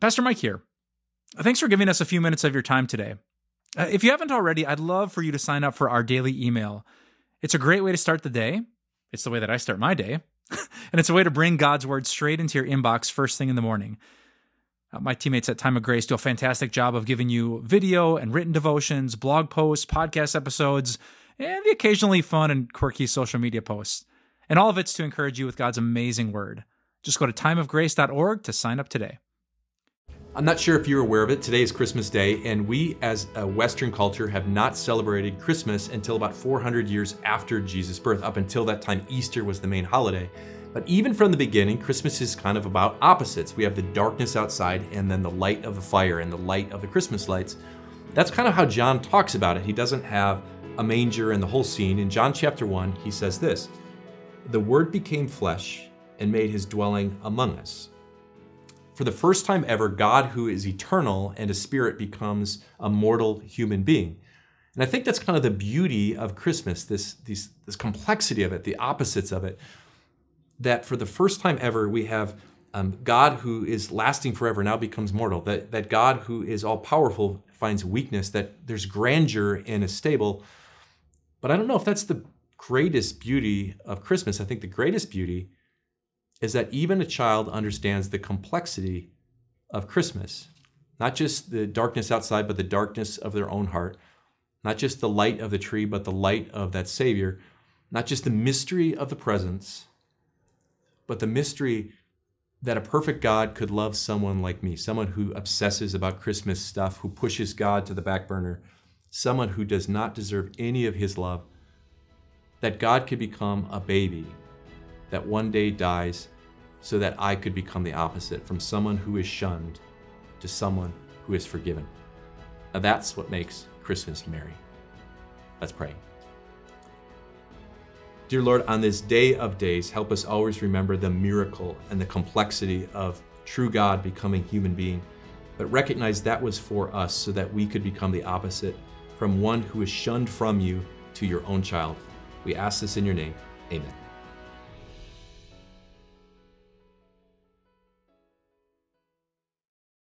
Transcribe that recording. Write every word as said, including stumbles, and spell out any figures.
Pastor Mike here. Thanks for giving us a few minutes of your time today. Uh, if you haven't already, I'd love for you to sign up for our daily email. It's a great way to start the day. It's the way that I start my day. And it's a way to bring God's word straight into your inbox first thing in the morning. Uh, my teammates at Time of Grace do a fantastic job of giving you video and written devotions, blog posts, podcast episodes, and the occasionally fun and quirky social media posts. And all of it's to encourage you with God's amazing word. Just go to time of grace dot org to sign up today. I'm not sure if you're aware of it. Today is Christmas Day, and we as a Western culture have not celebrated Christmas until about four hundred years after Jesus' birth. Up until that time, Easter was the main holiday. But even from the beginning, Christmas is kind of about opposites. We have the darkness outside and then the light of the fire and the light of the Christmas lights. That's kind of how John talks about it. He doesn't have a manger and the whole scene. In John chapter one, he says this, "The Word became flesh and made his dwelling among us." For the first time ever, God, who is eternal and a spirit, becomes a mortal human being. And I think that's kind of the beauty of Christmas, this, this, this complexity of it, the opposites of it, that for the first time ever, we have um, God who is lasting forever now becomes mortal, that, that God who is all-powerful finds weakness, that there's grandeur in a stable. But I don't know if that's the greatest beauty of Christmas. I think the greatest beauty is that even a child understands the complexity of Christmas, not just the darkness outside, but the darkness of their own heart, not just the light of the tree, but the light of that Savior, not just the mystery of the presence, but the mystery that a perfect God could love someone like me, someone who obsesses about Christmas stuff, who pushes God to the back burner, someone who does not deserve any of his love, that God could become a baby that one day dies so that I could become the opposite, from someone who is shunned to someone who is forgiven. Now that's what makes Christmas merry. Let's pray. Dear Lord, on this day of days, help us always remember the miracle and the complexity of true God becoming human being, but recognize that was for us so that we could become the opposite, from one who is shunned from you to your own child. We ask this in your name, amen.